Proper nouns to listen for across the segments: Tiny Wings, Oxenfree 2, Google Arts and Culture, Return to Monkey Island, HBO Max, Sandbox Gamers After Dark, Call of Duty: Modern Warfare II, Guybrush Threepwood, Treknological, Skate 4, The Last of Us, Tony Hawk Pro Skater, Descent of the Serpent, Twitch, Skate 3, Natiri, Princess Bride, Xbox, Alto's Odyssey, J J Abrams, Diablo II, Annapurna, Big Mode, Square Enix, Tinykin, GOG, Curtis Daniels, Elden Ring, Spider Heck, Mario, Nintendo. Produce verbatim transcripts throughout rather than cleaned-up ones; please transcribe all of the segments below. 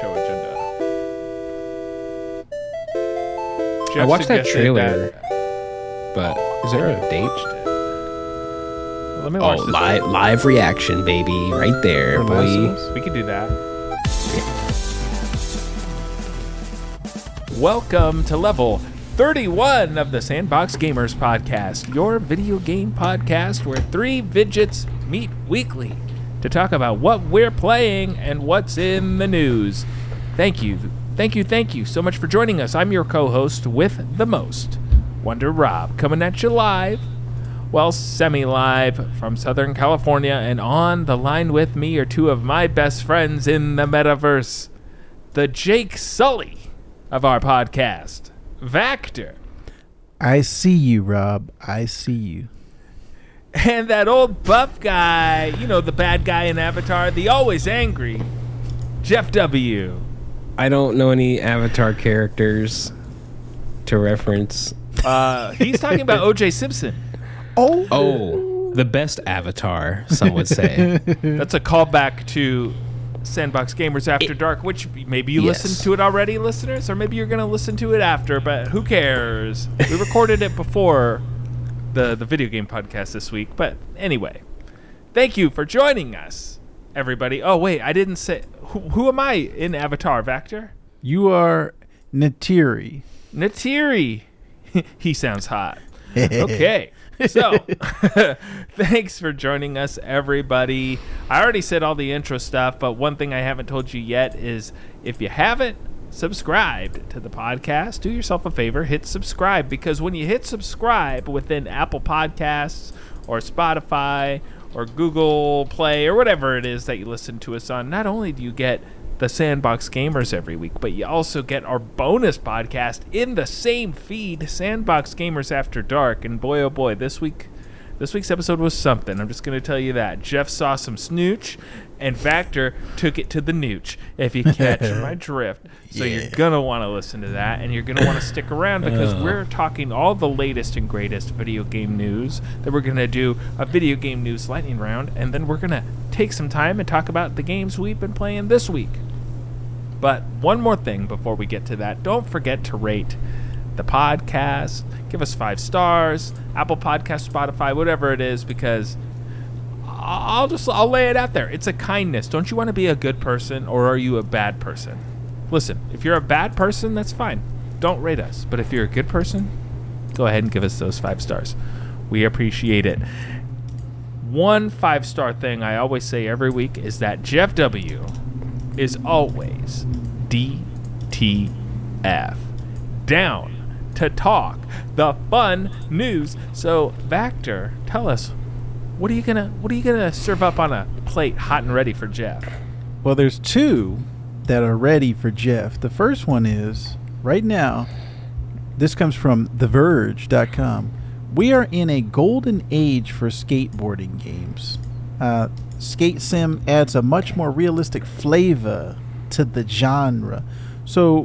show agenda. Jeff I watched that trailer, that, but oh, is there a date? Well, let me watch oh, this live one. Live reaction, baby, right there, boy. We could do that. Yeah. Welcome to level thirty-one of the Sandbox Gamers Podcast, your video game podcast where three Vidgets meet weekly to talk about what we're playing and what's in the news. Thank you, thank you, thank you so much for joining us. I'm your co-host with the most, Wonder Rob, coming at you live, well, semi-live from Southern California, and on the line with me are two of my best friends in the metaverse, the Jake Sully of our podcast, Vactor. I see you, Rob. I see you. And that old buff guy, you know, the bad guy in Avatar, the always angry, Jeff W. I don't know any Avatar characters to reference. Uh, he's talking about O J Simpson. Oh. Oh, the best Avatar, some would say. That's a callback to Sandbox Gamers After it, Dark, which maybe you yes. listened to it already, listeners, or maybe you're going to listen to it after, but who cares? We recorded it before the, the video game podcast this week, but anyway, thank you for joining us, everybody. Oh, wait, I didn't say... Who, who am I in Avatar, Vactor? You are Natiri. Natiri. He sounds hot. Okay. So, thanks for joining us, everybody. I already said all the intro stuff, but one thing I haven't told you yet is if you haven't subscribed to the podcast, do yourself a favor, hit subscribe, because when you hit subscribe within Apple Podcasts or Spotify or Google Play or whatever it is that you listen to us on, not only do you get the Sandbox Gamers every week, but you also get our bonus podcast in the same feed, Sandbox Gamers After Dark. And boy, oh boy, this week, this week's episode was something. I'm just going to tell you that. Jeff saw some snooch, and Vactor took it to the nooch, if you catch my drift. So yeah. You're going to want to listen to that, and you're going to want to stick around, because uh. we're talking all the latest and greatest video game news. Then we're going to do a video game news lightning round, and then we're going to take some time and talk about the games we've been playing this week. But one more thing before we get to that. Don't forget to rate the podcast. Give us five stars, Apple Podcasts, Spotify, whatever it is, because I'll just I'll lay it out there. It's a kindness. Don't you want to be a good person, or are you a bad person? Listen, if you're a bad person, that's fine. Don't rate us. But if you're a good person, go ahead and give us those five stars. We appreciate it. One five-star thing I always say every week is that Jeff W. is always D T F. Down to talk the fun news. So, Vactor, tell us, what are you gonna what are you gonna serve up on a plate hot and ready for Jeff? Well, there's two that are ready for Jeff. The first one is right now. This comes from the verge dot com. We are in a golden age for skateboarding games. Uh, Skate Sim adds a much more realistic flavor to the genre. So,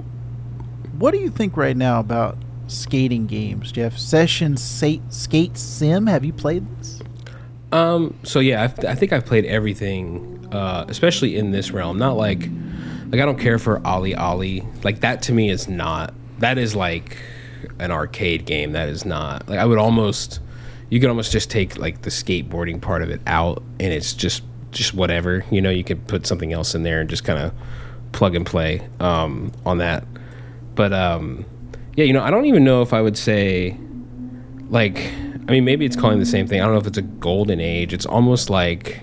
what do you think right now about skating games, Jeff? Session, Skate Sim, have you played this? Um, so yeah, I've, I think I've played everything, uh, especially in this realm. Not like, like I don't care for OlliOlli. Like that to me is not, that is like an arcade game. That is not, like I would almost, you could almost just take like the skateboarding part of it out and it's just, just whatever, you know, you could put something else in there and just kind of plug and play, um, on that. But, um, yeah, you know, I don't even know if I would say like, I mean, maybe it's calling the same thing. I don't know if it's a golden age. It's almost like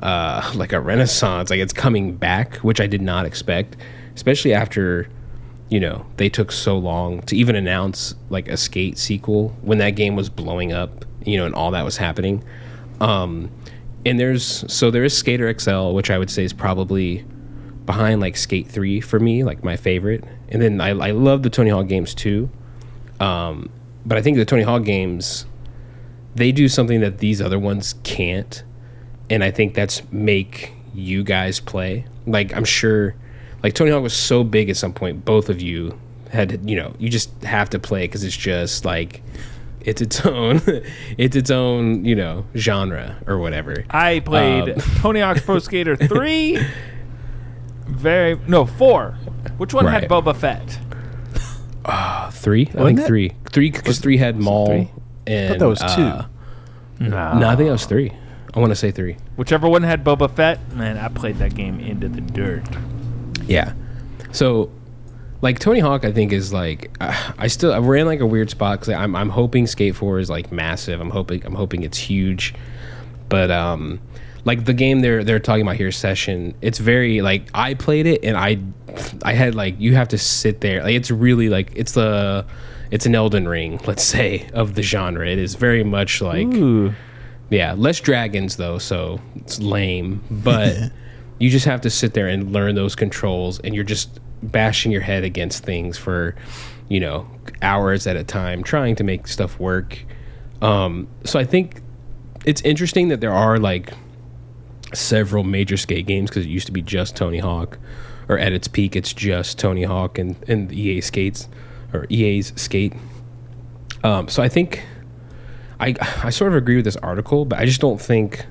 uh, like a renaissance. Like it's coming back, which I did not expect, especially after, you know, they took so long to even announce like a Skate sequel when that game was blowing up, you know, and all that was happening. Um, and there's so there is Skater X L, which I would say is probably behind like Skate three for me, like my favorite. And then I, I love the Tony Hawk games too. Um, but I think the Tony Hawk games, they do something that these other ones can't, and I think that's make you guys play. Like, I'm sure, like, Tony Hawk was so big at some point, both of you had, you know, you just have to play because it's just, like, it's its own, it's its own, you know, genre or whatever. I played um, Tony Hawk Pro Skater three Very no four. Which one right. had Boba Fett? Uh, three. Wasn't I think it? three. Three because three had Maul. Three? And, I thought that was two. Uh, no. no, I think that was three. I want to say three. Whichever one had Boba Fett, man, I played that game into the dirt. Yeah. So, like, Tony Hawk, I think, is, like, uh, I still, I we're in, like, a weird spot because I'm, I'm hoping Skate four is, like, massive. I'm hoping I'm hoping it's huge. But, um, like, the game they're they're talking about here, Session, it's very, like, I played it, and I I had, like, you have to sit there. Like, it's really, like, it's the, it's an Elden Ring, let's say, of the genre. It is very much, like... Ooh. Yeah, less dragons, though, so it's lame. But you just have to sit there and learn those controls, and you're just bashing your head against things for, you know, hours at a time, trying to make stuff work. Um, so I think it's interesting that there are, like, several major skate games, because it used to be just Tony Hawk. Or at its peak, it's just Tony Hawk and, and the E A Skates, or E A's Skate. Um, so I think... I, I sort of agree with this article, but I just don't think...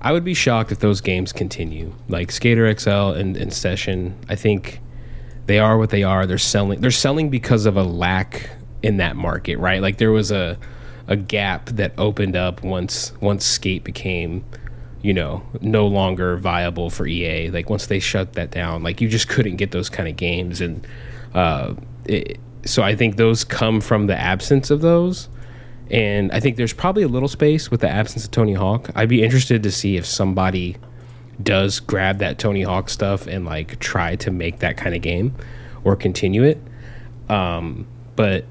I would be shocked if those games continue. Like, Skater X L and, and Session, I think they are what they are. They're selling They're selling because of a lack in that market, right? Like, there was a a gap that opened up once once Skate became, you know, no longer viable for E A. Like, once they shut that down, like, you just couldn't get those kind of games. And uh, it, so I think those come from the absence of those. And I think there's probably a little space with the absence of Tony Hawk. I'd be interested to see if somebody does grab that Tony Hawk stuff and, like, try to make that kind of game or continue it. Um, but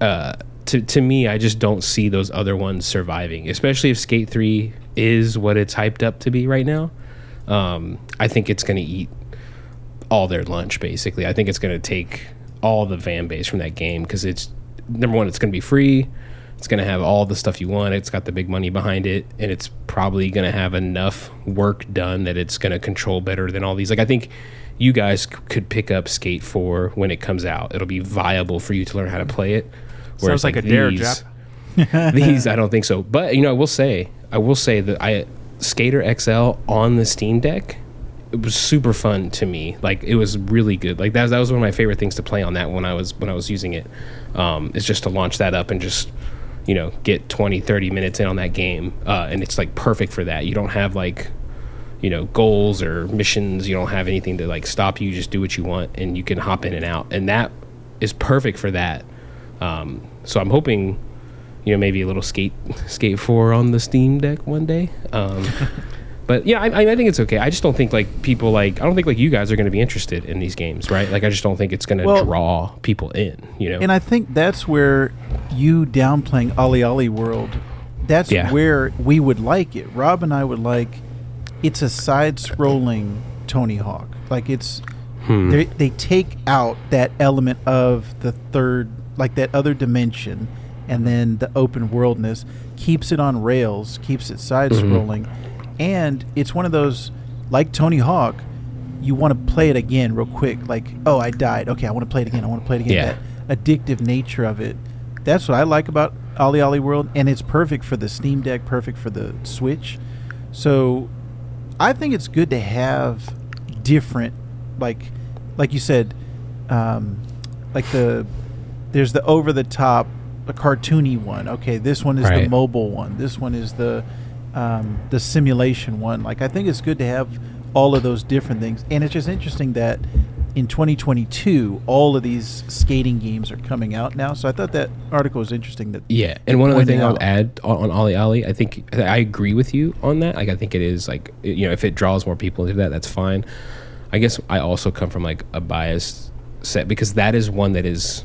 uh, to to me, I just don't see those other ones surviving, especially if Skate three is what it's hyped up to be right now. Um, I think it's going to eat all their lunch, basically. I think it's going to take all the fan base from that game because it's, number one, it's going to be free. It's going to have all the stuff you want. It's got the big money behind it. And it's probably going to have enough work done that it's going to control better than all these. Like, I think you guys c- could pick up Skate four when it comes out. It'll be viable for you to learn how to play it. Whereas, Sounds like, like a dare job. These, I don't think so. But, you know, I will say, I will say that I Skater X L on the Steam Deck, it was super fun to me. Like, it was really good. Like, that was, that was one of my favorite things to play on that when I was, when I was using it. Um, it's just to launch that up and just... you know, get twenty, thirty minutes in on that game, uh, and it's, like, perfect for that. You don't have, like, you know, goals or missions. You don't have anything to, like, stop you. You just do what you want, and you can hop in and out. And that is perfect for that. Um, so I'm hoping, you know, maybe a little skate skate four on the Steam Deck one day. Um, but, yeah, I, I think it's okay. I just don't think, like, people, like, I don't think, like, you guys are going to be interested in these games, right? Like, I just don't think it's going to well, draw people in, you know? And I think that's where... you downplaying OlliOlli World, that's yeah. where we would like it. Rob and I would like, it's a side-scrolling Tony Hawk. Like, it's, hmm. they they take out that element of the third, like that other dimension, and then the open worldness, keeps it on rails, keeps it side-scrolling, mm-hmm. and it's one of those, like Tony Hawk, you want to play it again real quick. Like, oh, I died. Okay, I want to play it again. I want to play it again. Yeah. That addictive nature of it. That's what I like about OlliOlli World, and it's perfect for the Steam Deck, perfect for the Switch. So I think it's good to have different, like like you said, um, like the there's the over-the-top, the cartoony one. Okay, this one is right. the mobile one. This one is the um, the simulation one. Like, I think it's good to have all of those different things. And it's just interesting that in twenty twenty-two, all of these skating games are coming out now. So I thought that article was interesting. That yeah, and one other thing I'll add on, on OlliOlli, I think I agree with you on that. Like, I think it is, like, you know, if it draws more people into that, that's fine. I guess I also come from, like, a biased set because that is one that is,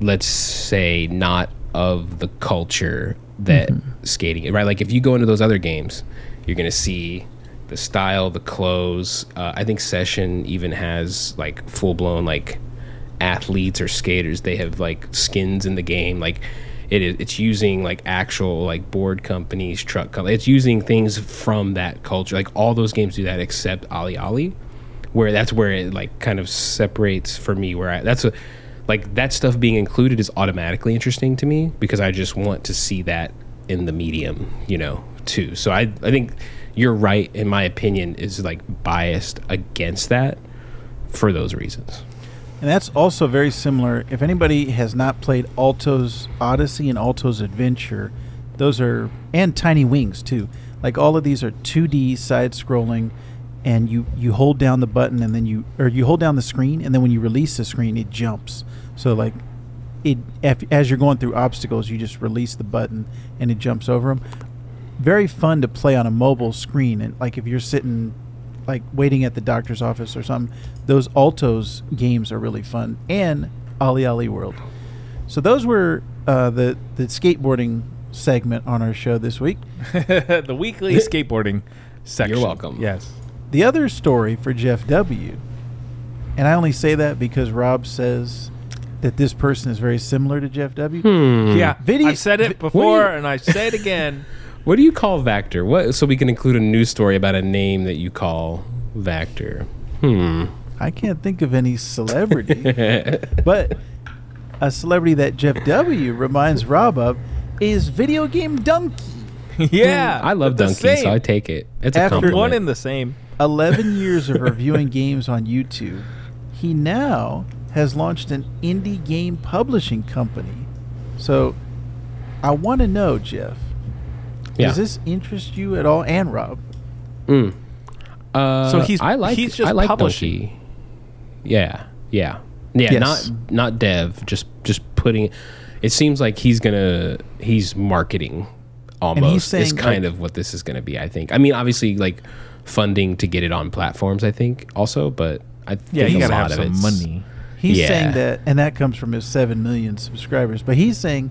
let's say, not of the culture that mm-hmm. skating is, right? Like, if you go into those other games, you're going to see... the style, the clothes. Uh, I think Session even has, like, full-blown, like, athletes or skaters. They have, like, skins in the game. Like, it is, it's using, like, actual, like, board companies, truck companies. It's using things from that culture. Like, all those games do that except OlliOlli, where that's where it, like, kind of separates for me. Where I, that's a, like, that stuff being included is automatically interesting to me because I just want to see that in the medium, you know, too. So I, I think... you're right, in my opinion, is like biased against that for those reasons. And that's also very similar. If anybody has not played Alto's Odyssey and Alto's Adventure, those are, and Tiny Wings too. Like all of these are two D side scrolling, and you, you hold down the button and then you, or you hold down the screen, and then when you release the screen, it jumps. So like it, if, as you're going through obstacles, you just release the button and it jumps over them. Very fun to play on a mobile screen. And like if you're sitting like waiting at the doctor's office or something, those Alto's games are really fun, and OlliOlli World. So those were uh, the, the skateboarding segment on our show this week. The weekly skateboarding section. You're welcome. Yes. The other story for Jeff W, and I only say that because Rob says that this person is very similar to Jeff W. Hmm. Yeah. Video, I said it before you, and I say it again. What do you call Vactor? What, so we can include a news story about a name that you call Vactor. Hmm. I can't think of any celebrity. But a celebrity that Jeff W reminds Rob of is video game Dunkey. Yeah. I love Dunkey, so I take it. It's After a compliment. One in the same. eleven years of reviewing games on YouTube, he now has launched an indie game publishing company. So I want to know, Jeff, yeah. Does this interest you at all, and Rob? Mm. Uh, so he's I like he's just I like publishing. Dunkey. Yeah, yeah, yeah. Yes. Not not dev. Just just putting. It seems like he's gonna he's marketing almost. He's saying, is kind like, of what this is gonna be. I think. I mean, obviously, like funding to get it on platforms. I think also, but I think yeah, you gotta have some money. He's yeah. saying that, and that comes from his seven million subscribers. But he's saying,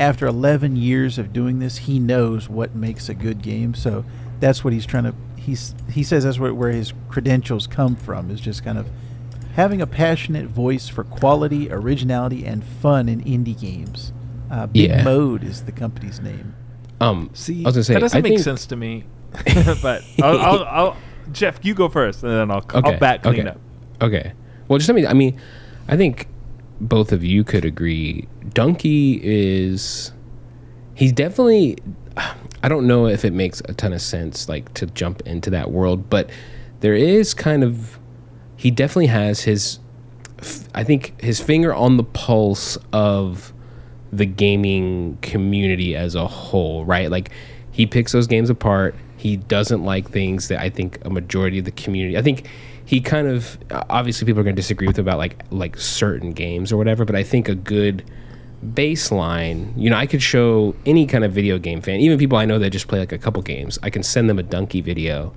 after eleven years of doing this, he knows what makes a good game. So that's what he's trying to, he's, he says that's where, where his credentials come from, is just kind of having a passionate voice for quality, originality, and fun in indie games. Uh, Big yeah. Mode is the company's name. Um, See, I was gonna say, that doesn't I make sense to me. But I'll, I'll, I'll, Jeff, you go first, and then I'll, okay, I'll back clean okay. up. Okay. Well, just let me, I mean, I think both of you could agree Dunkey is, he's definitely, I don't know if it makes a ton of sense like to jump into that world, but there is kind of, he definitely has his, I think his finger on the pulse of the gaming community as a whole, right? Like he picks those games apart. He doesn't like things that I think a majority of the community, I think he kind of, obviously people are going to disagree with him about like, like certain games or whatever, but I think a good baseline, you know, I could show any kind of video game fan, even people I know that just play like a couple games, I can send them a Dunkey video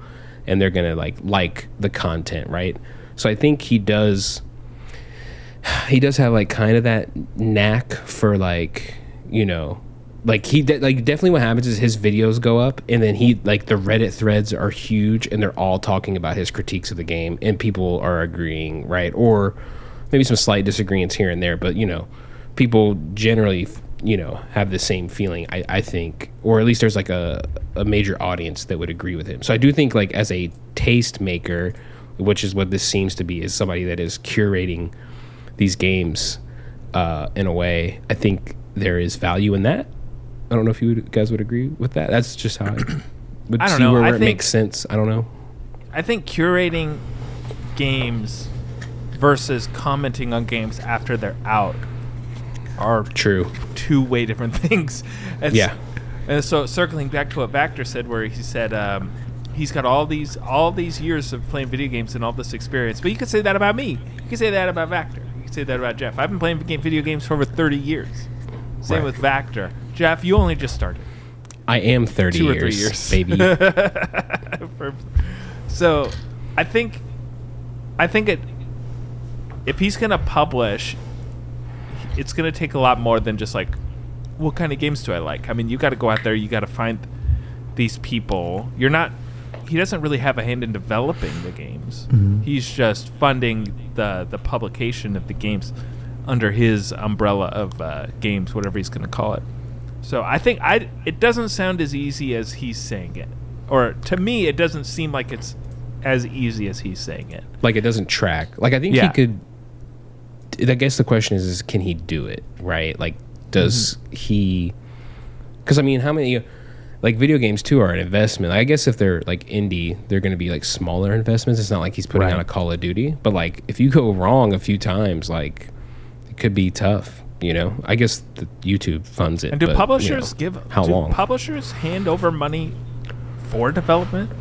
and they're going to like, like the content. Right. So I think he does, he does have like kind of that knack for like, you know, like he, de- like definitely what happens is his videos go up and then he, like the Reddit threads are huge and they're all talking about his critiques of the game and people are agreeing. Right. Or maybe some slight disagreements here and there, but you know, people generally, you know, have the same feeling, I, I think, or at least there's like a, a major audience that would agree with him. So I do think like as a taste maker, which is what this seems to be, is somebody that is curating these games uh, in a way, I think there is value in that. I don't know if you guys would agree with that. That's just how I would I don't see know. Where, where I it think, makes sense. I don't know. I think curating games versus commenting on games after they're out are true two way different things. It's, yeah. And so circling back to what Vactor said, where he said um, he's got all these all these years of playing video games and all this experience. But you could say that about me. You could say that about Vactor. You could say that about Jeff. I've been playing video games for over thirty years. Same right. with Vactor. Jeff, you only just started. I am thirty Two years, or three years. Baby. So I think I think it, if he's gonna publish, it's going to take a lot more than just like, what kind of games do I like? I mean, you got to go out there. You got to find these people. You're not, he doesn't really have a hand in developing the games. Mm-hmm. He's just funding the, the publication of the games under his umbrella of uh, games, whatever he's going to call it. So I think I, it doesn't sound as easy as he's saying it. Or to me, it doesn't seem like it's as easy as he's saying it. Like it doesn't track. Like I think yeah. he could... I guess the question is, is can he do it, right? Like, does mm-hmm. he... Because, I mean, how many... like video games too are an investment. I guess if they're like indie, they're going to be like smaller investments. It's not like he's putting right. out a Call of Duty, but like if you go wrong a few times, like it could be tough. You know, I guess the YouTube funds it. And do but, publishers you know, give? How do long? Publishers hand over money for development?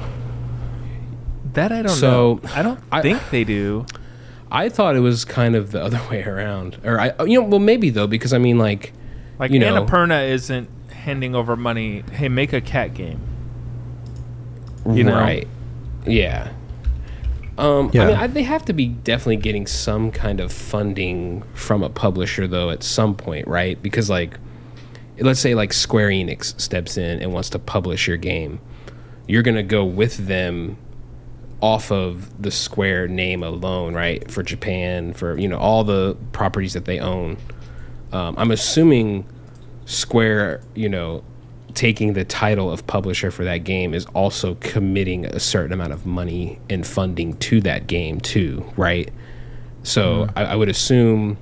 That I don't so, know. I don't I, think they do. I thought it was kind of the other way around, or I, you know, well maybe though, because I mean like, like you know, Annapurna isn't handing over money. Hey, make a cat game. You know? Right. Yeah. Um, yeah. I mean, I, they have to be definitely getting some kind of funding from a publisher, though, at some point, right? Because, like, let's say, like, Square Enix steps in and wants to publish your game. You're going to go with them off of the Square name alone, right? For Japan, for, you know, all the properties that they own. Um, I'm assuming Square, you know, taking the title of publisher for that game is also committing a certain amount of money and funding to that game too, right? So mm-hmm. I, I would assume,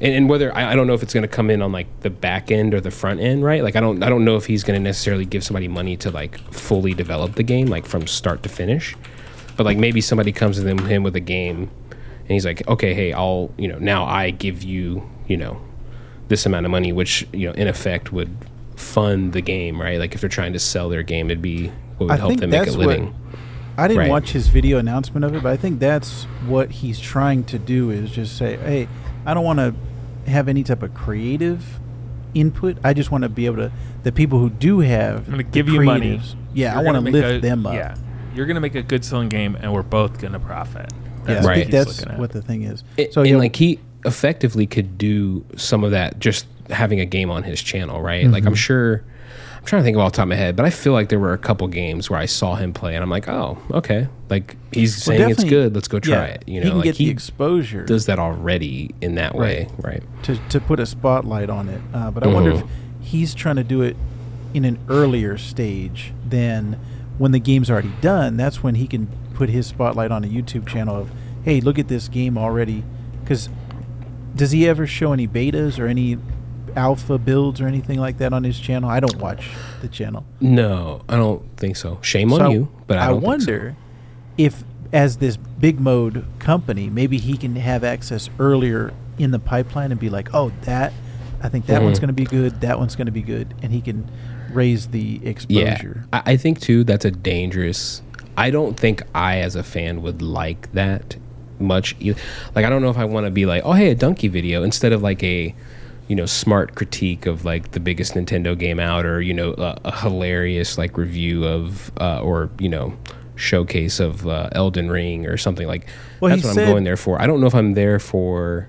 and, and whether I, I don't know if it's going to come in on like the back end or the front end, right? Like I don't I don't know if he's going to necessarily give somebody money to like fully develop the game, like from start to finish. But like maybe somebody comes to them, him with a game, and he's like, okay, hey, I'll you know now I give you you know this amount of money, which you know in effect would fund the game, right? Like if they're trying to sell their game, it'd be what would I help them make a living. What, I didn't right. watch his video announcement of it, but I think that's what he's trying to do is just say, hey, I don't want to have any type of creative input. I just want to be able to, the people who do have, I'm going to give you money. Yeah, you're I want to lift a, them up. Yeah, you're going to make a good selling game and we're both going to profit. That's yeah, right. That's what the thing is. It, so and you know, like he effectively could do some of that just having a game on his channel, right? Mm-hmm. Like I'm sure, I'm trying to think of all the top of my head, but I feel like there were a couple games where I saw him play and I'm like, oh, okay. Like he's well, saying it's good, let's go try yeah, it. You know, he can like get he the exposure. Does that already in that right. way, right? To to put a spotlight on it. Uh, but I mm-hmm. wonder if he's trying to do it in an earlier stage than when the game's already done. That's when he can put his spotlight on a YouTube channel of, hey, look at this game already. Because does he ever show any betas or any alpha builds or anything like that on his channel? I don't watch the channel. No, I don't think so. Shame so on you, but I, I don't wonder think so. If, as this Big Mode company, maybe he can have access earlier in the pipeline and be like, oh, that, I think that mm-hmm. one's going to be good, that one's going to be good, and he can raise the exposure. Yeah, I, I think, too, that's a dangerous... I don't think I, as a fan, would like that much either. Like, I don't know if I want to be like, oh, hey, a Dunkey video, instead of like a... you know, smart critique of like the biggest Nintendo game out, or you know, a, a hilarious like review of uh, or you know, showcase of uh, Elden Ring or something like. Well, that's what I'm going there for. I don't know if I'm there for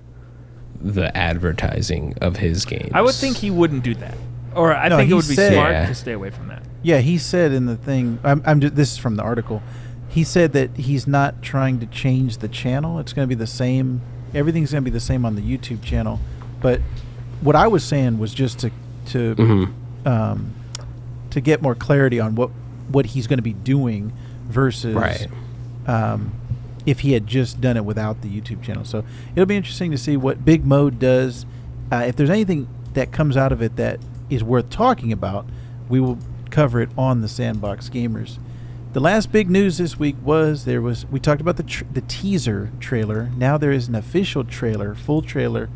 the advertising of his games. I would think he wouldn't do that, or I no, think it would be said, smart yeah. to stay away from that. Yeah, he said in the thing. I'm. I'm just, this is from the article. He said that he's not trying to change the channel. It's going to be the same. Everything's going to be the same on the YouTube channel, but. What I was saying was just to to mm-hmm. um, to get more clarity on what, what he's going to be doing versus right. um, if he had just done it without the YouTube channel. So it'll be interesting to see what Big Mode does. Uh, if there's anything that comes out of it that is worth talking about, we will cover it on the Sandbox Gamers. The last big news this week was there was we talked about the tr- the teaser trailer. Now there is an official trailer, full trailer.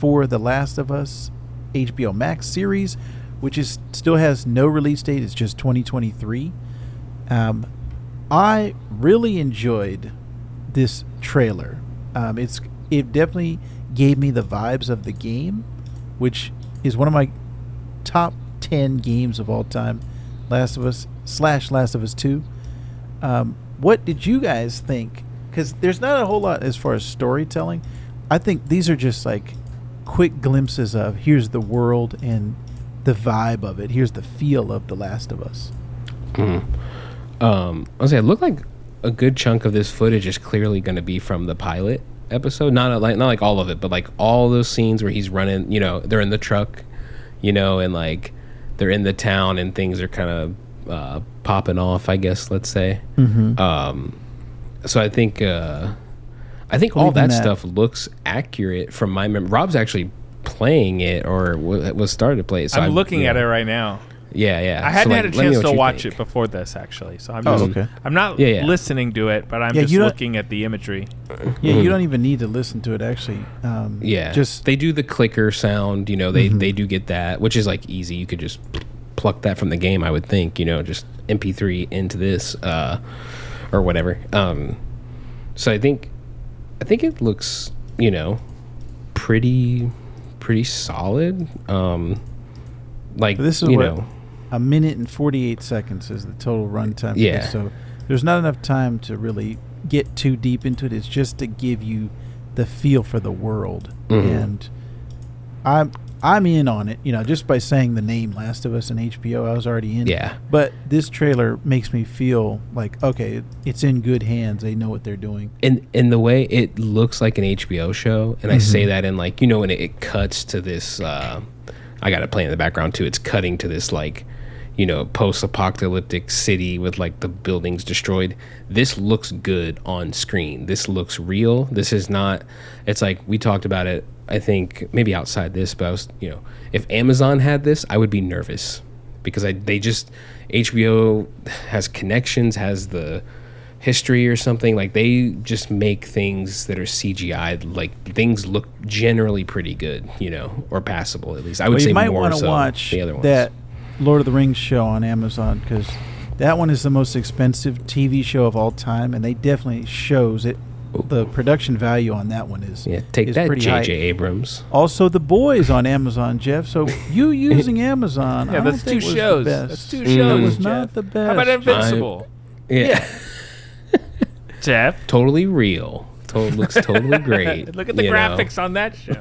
For The Last of Us H B O Max series, which is still has no release date. It's just twenty twenty-three. Um, I really enjoyed this trailer. Um, it's it definitely gave me the vibes of the game, which is one of my top ten games of all time. Last of Us slash Last of Us two. Um, what did you guys think? Because there's not a whole lot as far as storytelling. I think these are just like quick glimpses of here's the world and the vibe of it. Here's the feel of The Last of Us. Mm. Um, I was saying, it looked like a good chunk of this footage is clearly going to be from the pilot episode. Not a, like not like all of it, but like all those scenes where he's running. You know, they're in the truck. You know, and like they're in the town and things are kind of uh, popping off. I guess let's say. Mm-hmm. Um, so I think. Uh, I think all that, that stuff looks accurate from my memory. Rob's actually playing it or w- was started to play it. So I'm, I'm looking yeah. at it right now. Yeah, yeah. I hadn't so, like, had a chance to watch think. it before this, actually. So I'm just, oh, okay. I'm not yeah, yeah. listening to it, but I'm yeah, just looking at the imagery. Yeah, you don't even need to listen to it, actually. Um, yeah, just they do the clicker sound. You know, they mm-hmm. they do get that, which is like easy. You could just pluck that from the game, I would think. You know, just M P three into this uh, or whatever. Um, so I think I think it looks, you know, pretty pretty solid. Um, like this is you what, know. A minute and forty-eight seconds is the total runtime. Yeah. So there's not enough time to really get too deep into it. It's just to give you the feel for the world. Mm-hmm. And I'm I'm in on it. You know, just by saying the name Last of Us and H B O, I was already in. Yeah. But this trailer makes me feel like, okay, it's in good hands. They know what they're doing. And in the way it looks like an H B O show, and mm-hmm. I say that in like, you know, when it, it cuts to this, uh, I got it playing in the background too. It's cutting to this like, you know, post-apocalyptic city with like the buildings destroyed. This looks good on screen. This looks real. This is not, it's like we talked about it, I think maybe outside this, but I was, you know, if Amazon had this, I would be nervous because I they just, H B O has connections, has the history or something. Like they just make things that are C G I'd, like things look generally pretty good, you know, or passable at least. I would well, say more so watch the other ones. That Lord of the Rings show on Amazon, because that one is the most expensive T V show of all time, and they definitely shows it. Ooh. The production value on that one is yeah. Take is that, J J Abrams. Also, The Boys on Amazon, Jeff. So you using Amazon? yeah, I that's, don't two think was the best. that's two shows. That's two shows. It was Jeff. not the best. How about Invincible? I, yeah, yeah. Jeff, totally real. Total, looks totally great. Look at the graphics know. on that show.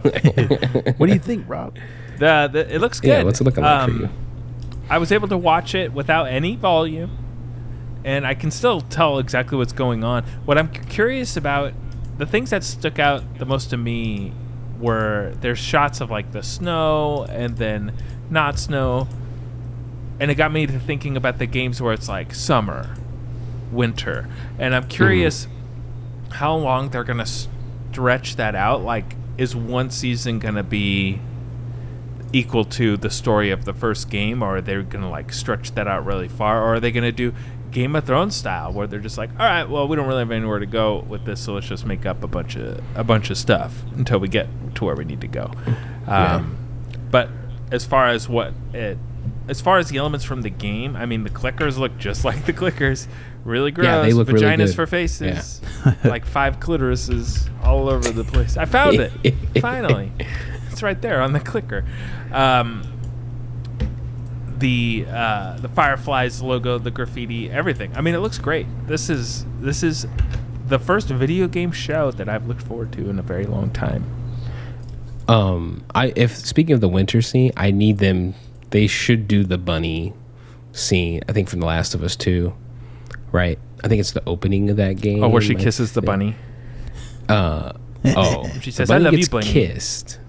What do you think, Rob? The, the it looks good. Yeah, what's it looking like um, for you? I was able to watch it without any volume, and I can still tell exactly what's going on. What I'm curious about, the things that stuck out the most to me were there's shots of like the snow and then not snow, and it got me to thinking about the games where it's like summer, winter, and I'm curious mm-hmm. how long they're going to stretch that out. Like, is one season going to be equal to the story of the first game, or are they gonna like stretch that out really far, or are they gonna do Game of Thrones style where they're just like, all right, well, we don't really have anywhere to go with this, so let's just make up a bunch of a bunch of stuff until we get to where we need to go. Um, yeah. But as far as what it, as far as the elements from the game, I mean, the clickers look just like the clickers. Really gross. Yeah, they look Vaginas really good. For faces. Yeah. Like five clitorises all over the place. I found it finally. It's right there on the clicker. Um, the uh, the Fireflies logo, the graffiti, everything. I mean, it looks great. This is this is the first video game show that I've looked forward to in a very long time. Um, I if speaking of the winter scene, I need them. They should do the bunny scene. I think from The Last of Us two, right? I think it's the opening of that game. Oh, where she kisses the bunny. Uh oh, she says, "I love you, bunny." Kissed.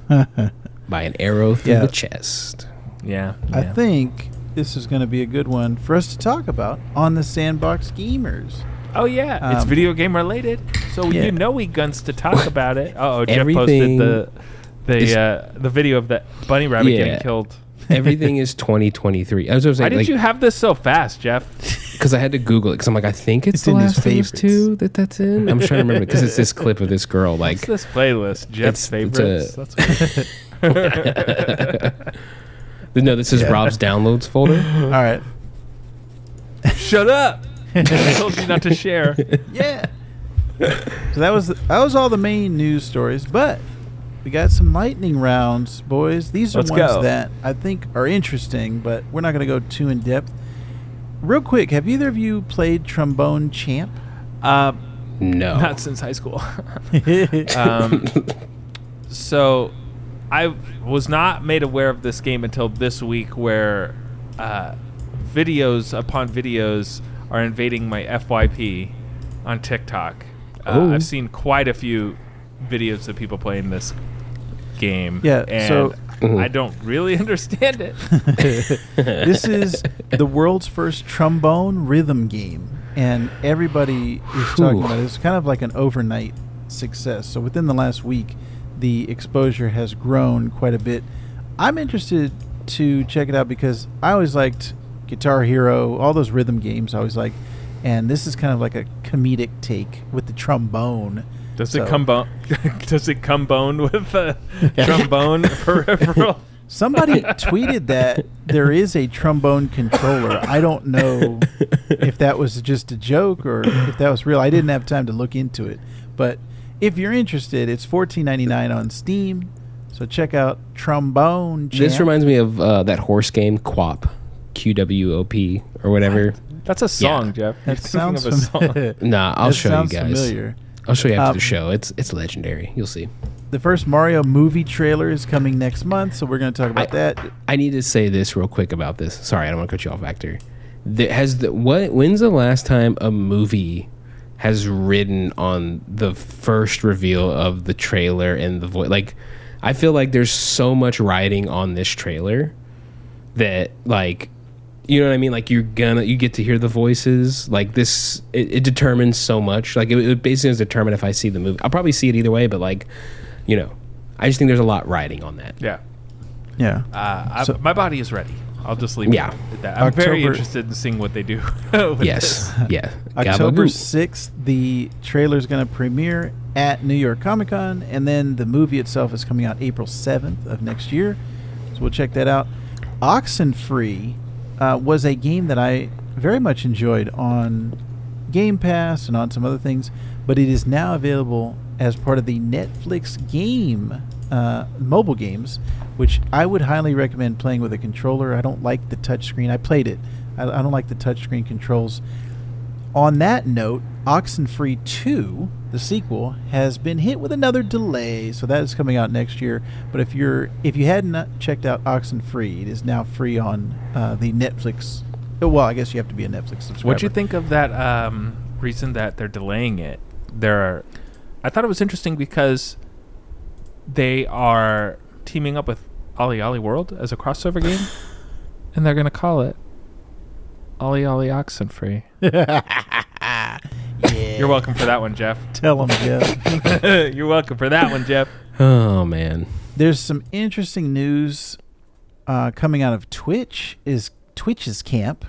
By an arrow through yeah. the chest. Yeah, yeah. I think this is going to be a good one for us to talk about on the Sandbox Gamers. Oh, yeah. Um, it's video game related. So yeah. you know we guns to talk about it. Uh-oh, Jeff Everything posted the the, uh, the video of the bunny rabbit yeah. getting killed. Everything is twenty twenty-three. I was saying, Why did like, you have this so fast, Jeff? Because I had to Google it. Because I'm like, I think it's, it's the in last phase two that that's in. I'm trying to remember because it's this clip of this girl. Like, what's this playlist? Jeff's favorites. It's a, that's no, this is yeah. Rob's downloads folder. All right. Shut up! I told you not to share. Yeah. So that was that was all the main news stories, but we got some lightning rounds, boys. These are Let's ones go. that I think are interesting, but we're not going to go too in depth. Real quick, have either of you played Trombone Champ? Uh, no. Not since high school. um, so I was not made aware of this game until this week where uh, videos upon videos are invading my F Y P on TikTok. Uh, I've seen quite a few videos of people playing this game. Yeah, and so... I don't really understand it. This is the world's first trombone rhythm game, and everybody is talking Ooh. about it. It's kind of like an overnight success. So within the last week, the exposure has grown quite a bit. I'm interested to check it out because I always liked Guitar Hero, all those rhythm games I always liked. And this is kind of like a comedic take with the trombone. Does so. it come bone? Does it come bone with a trombone peripheral? Somebody tweeted that there is a trombone controller. I don't know if that was just a joke or if that was real. I didn't have time to look into it. But if you're interested, it's fourteen ninety-nine on Steam. So check out Trombone Champ. This reminds me of uh, that horse game, Quop, Q W O P, or whatever. What? That's a song, yeah. Jeff. That sounds of a song. Nah, I'll that show you guys. Familiar. I'll show you after um, the show. It's it's legendary. You'll see. The first Mario movie trailer is coming next month, so we're going to talk about I, that. I need to say this real quick about this. Sorry, I don't want to cut you off, Vactor. The, has the, what? When's the last time a movie has ridden on the first reveal of the trailer and the voice? Like, I feel like there's so much riding on this trailer that like. You know what I mean? Like you're gonna, you get to hear the voices. Like this, it, it determines so much. Like it, it basically is determined if I see the movie. I'll probably see it either way, but like, you know, I just think there's a lot riding on that. Yeah, yeah. Uh, so, I, my body is ready. I'll just leave yeah. it at that. I'm October, very interested in seeing what they do. with yes, this. yeah. October sixth, the trailer is going to premiere at New York Comic Con, and then the movie itself is coming out April seventh of next year. So we'll check that out. Oxenfree. Uh, was a game that I very much enjoyed on Game Pass and on some other things, but it is now available as part of the Netflix game, uh, mobile games, which I would highly recommend playing with a controller. I don't like the touchscreen. I played it. I, I don't like the touchscreen controls. On that note, Oxenfree two, the sequel, has been hit with another delay, so that is coming out next year. But if you're if you had not checked out Oxenfree, it is now free on uh, the Netflix. Well, I guess you have to be a Netflix subscriber. What do you think of that um, reason that they're delaying it? There are, I thought it was interesting because they are teaming up with OlliOlli World as a crossover game, and they're going to call it OlliOlli Oxenfree. yeah. You're welcome for that one, Jeff. Tell him, Jeff. You're welcome for that one, Jeff. Oh, man. There's some interesting news uh, coming out of Twitch. Is Twitch's camp.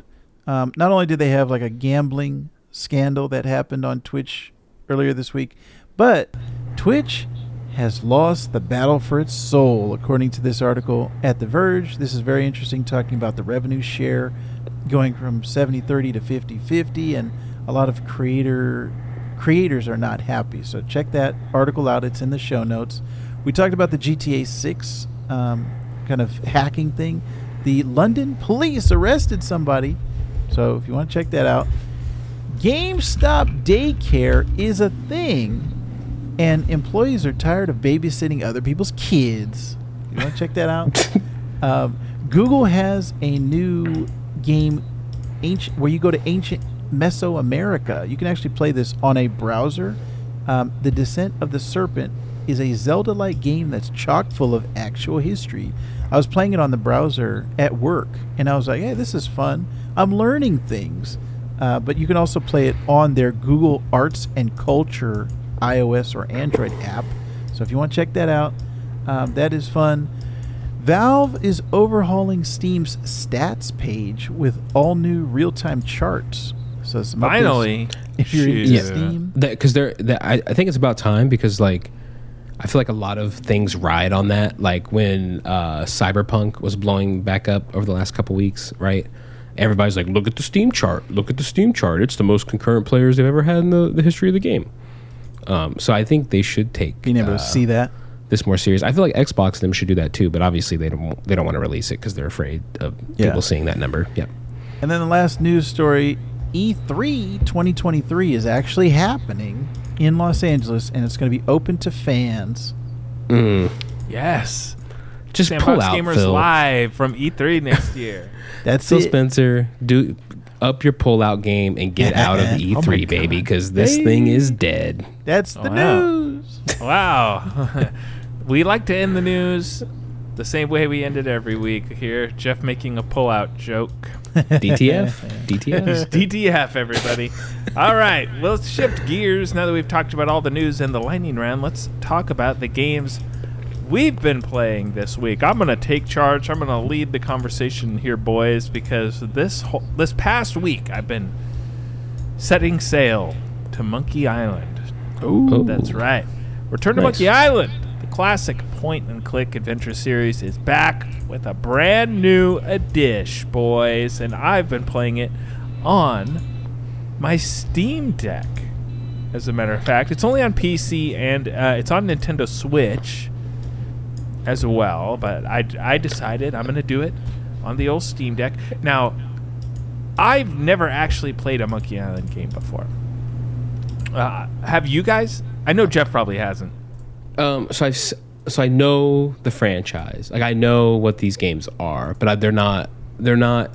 Um, not only did they have like a gambling scandal that happened on Twitch earlier this week, but Twitch has lost the battle for its soul, according to this article at The Verge. This is very interesting, talking about the revenue share going from seventy thirty to fifty fifty, and a lot of creator creators are not happy. So check that article out. It's in the show notes. We talked about the G T A six um, kind of hacking thing. The London police arrested somebody. So if you want to check that out. GameStop daycare is a thing, and employees are tired of babysitting other people's kids. You want to check that out? um, Google has a new game ancient, where you go to ancient Mesoamerica. You can actually play this on a browser. Um, the Descent of the Serpent is a Zelda-like game that's chock full of actual history. I was playing it on the browser at work, and I was like, hey, this is fun. I'm learning things. Uh, but you can also play it on their Google Arts and Culture iOS or Android app. So if you want to check that out, um, that is fun. Valve is overhauling Steam's stats page with all new real-time charts. So some finally, if you're into yeah. Steam, because they're, that, I, I think it's about time, because like I feel like a lot of things ride on that. Like when uh, Cyberpunk was blowing back up over the last couple weeks, right? Everybody's like, "Look at the Steam chart! Look at the Steam chart! It's the most concurrent players they've ever had in the, the history of the game." Um, so I think they should take being able uh, to see that this more serious. I feel like Xbox and them should do that too, but obviously they don't they don't want to release it because they're afraid of yeah. people seeing that number. Yeah. And then the last news story. E three twenty twenty-three is actually happening in Los Angeles, and it's going to be open to fans. Mm. Yes. Just Sandbox pull out, Gamers Phil. Live from E three next year. That's so it. Spencer, do up your pull-out game and get out of E three, oh baby, because this hey. thing is dead. That's the wow. news. Wow. We like to end the news the same way we ended every week here. Jeff making a pull-out joke. D T F? D T F? D T F, everybody. All right, we'll shift gears. Now that we've talked about all the news and the lightning round, let's talk about the games we've been playing this week. I'm gonna take charge. I'm gonna lead the conversation here, boys, because this whole, this past week I've been setting sail to Monkey Island. Oh, that's right. Return nice. to Monkey Island, the classic point-and-click adventure series, is back with a brand new edition, boys, and I've been playing it on my Steam Deck. As a matter of fact, it's only on P C and uh, it's on Nintendo Switch as well. But I, I decided I'm going to do it on the old Steam Deck. Now, I've never actually played a Monkey Island game before. Uh, have you guys? I know Jeff probably hasn't. Um, so I so I know the franchise. Like I know what these games are, but I, they're not they're not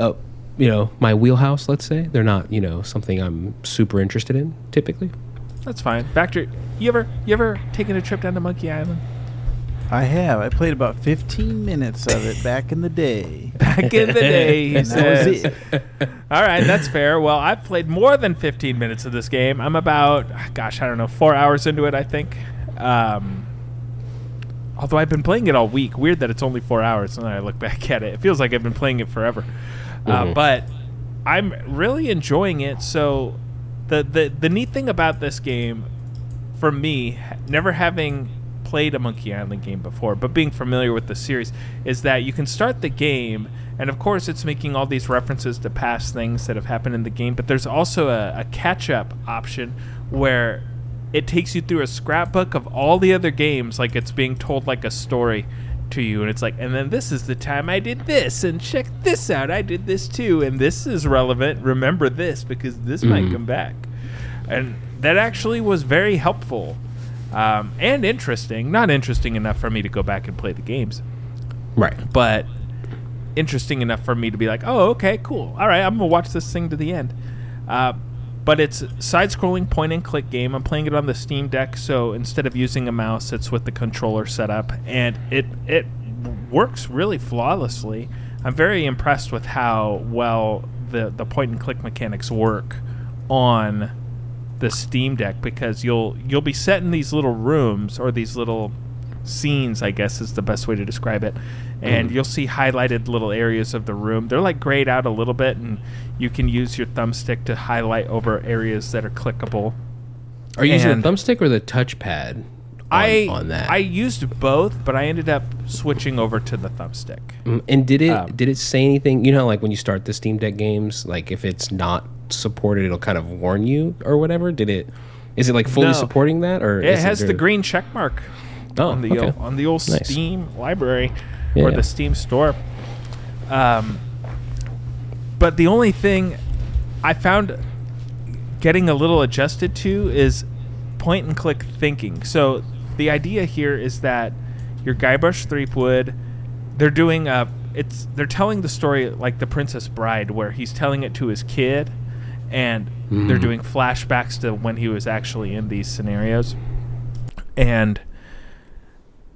uh, you know, my wheelhouse, let's say. They're not, you know, something I'm super interested in, typically. That's fine. Vactor, you ever you ever taken a trip down to Monkey Island? I have. I played about fifteen minutes of it back in the day. Back in the day, he says. That was it. All right, that's fair. Well, I've played more than fifteen minutes of this game. I'm about, gosh, I don't know, four hours into it, I think. Um, although I've been playing it all week. Weird that it's only four hours, and I look back at it. It feels like I've been playing it forever. Uh, but I'm really enjoying it. So the, the, the neat thing about this game, for me, never having played a Monkey Island game before, but being familiar with the series, is that you can start the game, and of course it's making all these references to past things that have happened in the game, but there's also a, a catch-up option where it takes you through a scrapbook of all the other games, like it's being told like a story to you, and it's like, and then this is the time I did this, and check this out, I did this too, and this is relevant, remember this, because this mm. might come back. And that actually was very helpful um, and interesting. Not interesting enough for me to go back and play the games, right, but interesting enough for me to be like, oh, okay, cool, alright, I'm gonna watch this thing to the end. uh, But it's a side-scrolling point-and-click game. I'm playing it on the Steam Deck, so instead of using a mouse, it's with the controller set up. And it it works really flawlessly. I'm very impressed with how well the, the point-and-click mechanics work on the Steam Deck, because you'll you'll be set in these little rooms, or these little scenes, I guess is the best way to describe it. And mm. you'll see highlighted little areas of the room. They're like grayed out a little bit, and you can use your thumbstick to highlight over areas that are clickable. Are you and using the thumbstick or the touchpad on, I, on that? I used both, but I ended up switching over to the thumbstick. Mm. And did it um, did it say anything? You know, like when you start the Steam Deck games, like if it's not supported, it'll kind of warn you or whatever. Did it? Is it like fully no. supporting that, or it is has it the green check mark oh, on the okay. old, on the old nice. Steam library? Yeah. Or the Steam store. Um, but the only thing I found getting a little adjusted to is point-and-click thinking. So the idea here is that your Guybrush Threepwood, they're doing a, it's they're telling the story like The Princess Bride, where he's telling it to his kid, and mm. they're doing flashbacks to when he was actually in these scenarios. And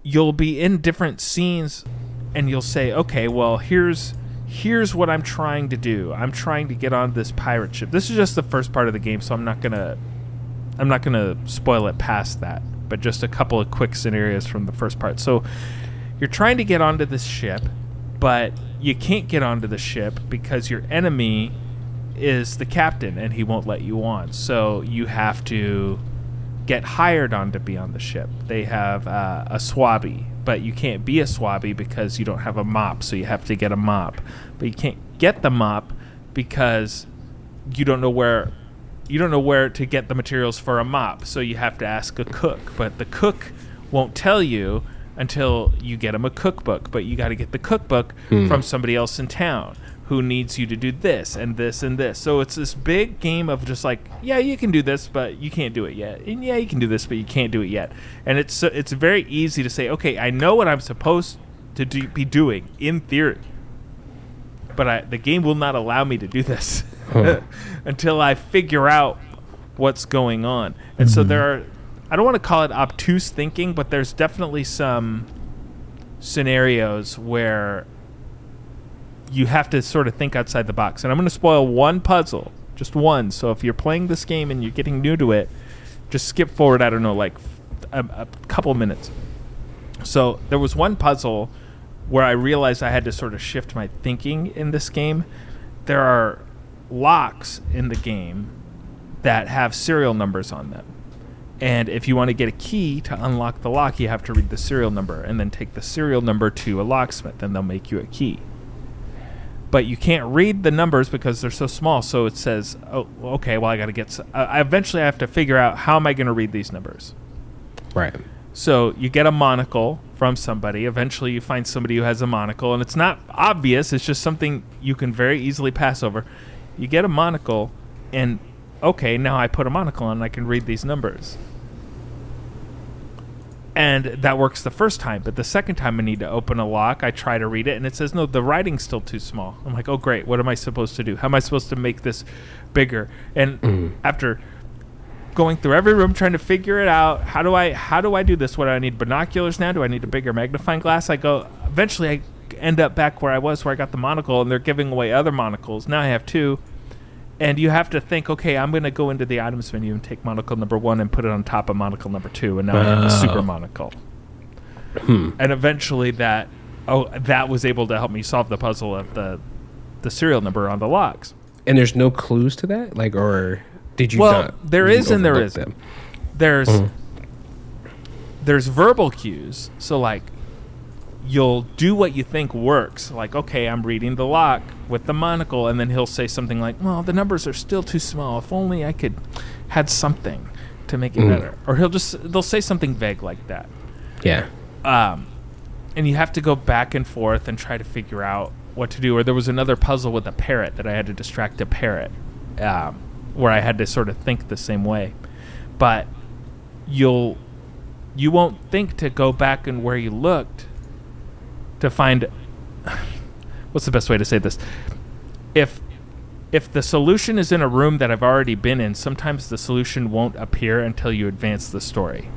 you'll be in different scenes, and you'll say, okay, well, here's here's what I'm trying to do. I'm trying to get on this pirate ship. This is just the first part of the game, so I'm not gonna I'm not gonna spoil it past that, but just a couple of quick scenarios from the first part. So you're trying to get onto this ship, but you can't get onto the ship because your enemy is the captain and he won't let you on. So you have to get hired on to be on the ship. They have uh, a swabby, but you can't be a swabby because you don't have a mop, so you have to get a mop. But you can't get the mop because you don't know where you don't know where to get the materials for a mop, so you have to ask a cook. But the cook won't tell you until you get him a cookbook, but you got to get the cookbook hmm. from somebody else in town who needs you to do this and this and this. So it's this big game of just like, yeah, you can do this, but you can't do it yet. And yeah, you can do this, but you can't do it yet. And it's it's very easy to say, okay, I know what I'm supposed to do, be doing in theory, but I, the game will not allow me to do this huh. until I figure out what's going on. And mm-hmm. so there are, I don't want to call it obtuse thinking, but there's definitely some scenarios where you have to sort of think outside the box. And I'm going to spoil one puzzle, just one. So if you're playing this game and you're getting new to it, just skip forward, I don't know, like a, a couple minutes. So there was one puzzle where I realized I had to sort of shift my thinking in this game. There are locks in the game that have serial numbers on them. And if you want to get a key to unlock the lock, you have to read the serial number and then take the serial number to a locksmith and they'll make you a key. But you can't read the numbers because they're so small. So it says, oh, okay, well, I got to get... So I eventually I have to figure out how am I going to read these numbers. Right. So you get a monocle from somebody. Eventually you find somebody who has a monocle. And it's not obvious. It's just something you can very easily pass over. You get a monocle and, okay, now I put a monocle on and I can read these numbers. And that works the first time, but the second time I need to open a lock, I try to read it, and it says, no, the writing's still too small. I'm like, oh, great, what am I supposed to do? How am I supposed to make this bigger? And mm. after going through every room trying to figure it out, how do I how do I do this? What, do I need binoculars now? Do I need a bigger magnifying glass? I go, eventually I end up back where I was, where I got the monocle, and they're giving away other monocles. Now I have two. And you have to think, okay, I'm going to go into the items menu and take monocle number one and put it on top of monocle number two, and now oh. I have a super monocle. Hmm. And eventually that oh, that was able to help me solve the puzzle of the the serial number on the locks. And there's no clues to that? Like, or did you well, not? There is and there isn't. Them? There's, mm. there's verbal cues. So, like, you'll do what you think works. Like, okay, I'm reading the lock with the monocle, and then he'll say something like, well, the numbers are still too small. If only I could had something to make it mm. better. Or he'll just, they'll say something vague like that. Yeah. Um, and you have to go back and forth and try to figure out what to do. Or there was another puzzle with a parrot that I had to distract a parrot, um, where I had to sort of think the same way. But you'll, you won't think to go back and where you looked to find, what's the best way to say this? If if the solution is in a room that I've already been in, sometimes the solution won't appear until you advance the story.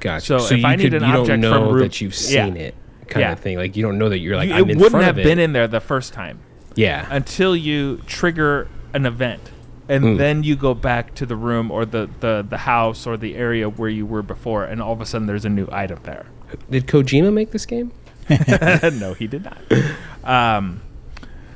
Gotcha. So, so if you I need could, an you object don't know from room, that you've seen yeah. it kind yeah. of thing. Like, you don't know that you're like, you, I'm in front of it. It wouldn't have been in there the first time. Yeah. Until you trigger an event. And mm. then you go back to the room or the, the, the house or the area where you were before, and all of a sudden there's a new item there. Did Kojima make this game? No, he did not. Um,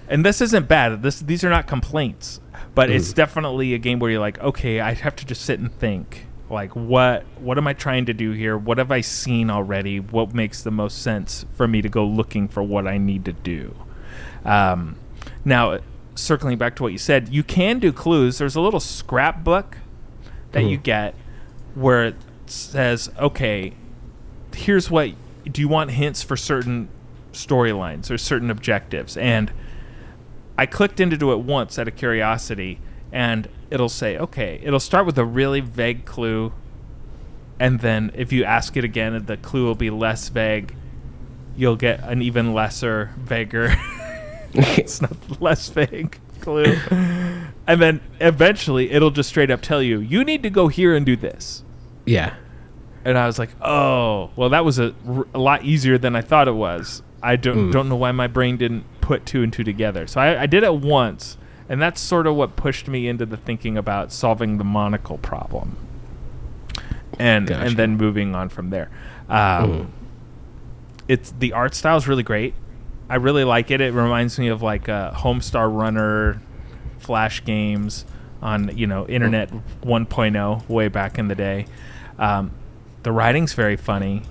and this isn't bad. This These are not complaints, but mm. it's definitely a game where you're like, okay, I have to just sit and think. Like, what what am I trying to do here? What have I seen already? What makes the most sense for me to go looking for what I need to do? Um, now, circling back to what you said, you can do clues. There's a little scrapbook that mm. you get where it says, okay, here's what... Do you want hints for certain storylines or certain objectives? And I clicked into it once out of curiosity, and it'll say, okay, it'll start with a really vague clue, and then if you ask it again, the clue will be less vague. You'll get an even lesser, vaguer, it's not less vague clue. And then eventually it'll just straight up tell you, you need to go here and do this. Yeah. And I was like, oh, well, that was a, r- a lot easier than I thought it was. I don't mm. don't know why my brain didn't put two and two together. So I, I did it once, and that's sort of what pushed me into the thinking about solving the monocle problem and gotcha. and then moving on from there. Um, mm. It's the art style is really great. I really like it. It reminds me of like uh, Homestar Runner, Flash games on, you know, Internet mm. one point oh way back in the day. Um The writing's very funny.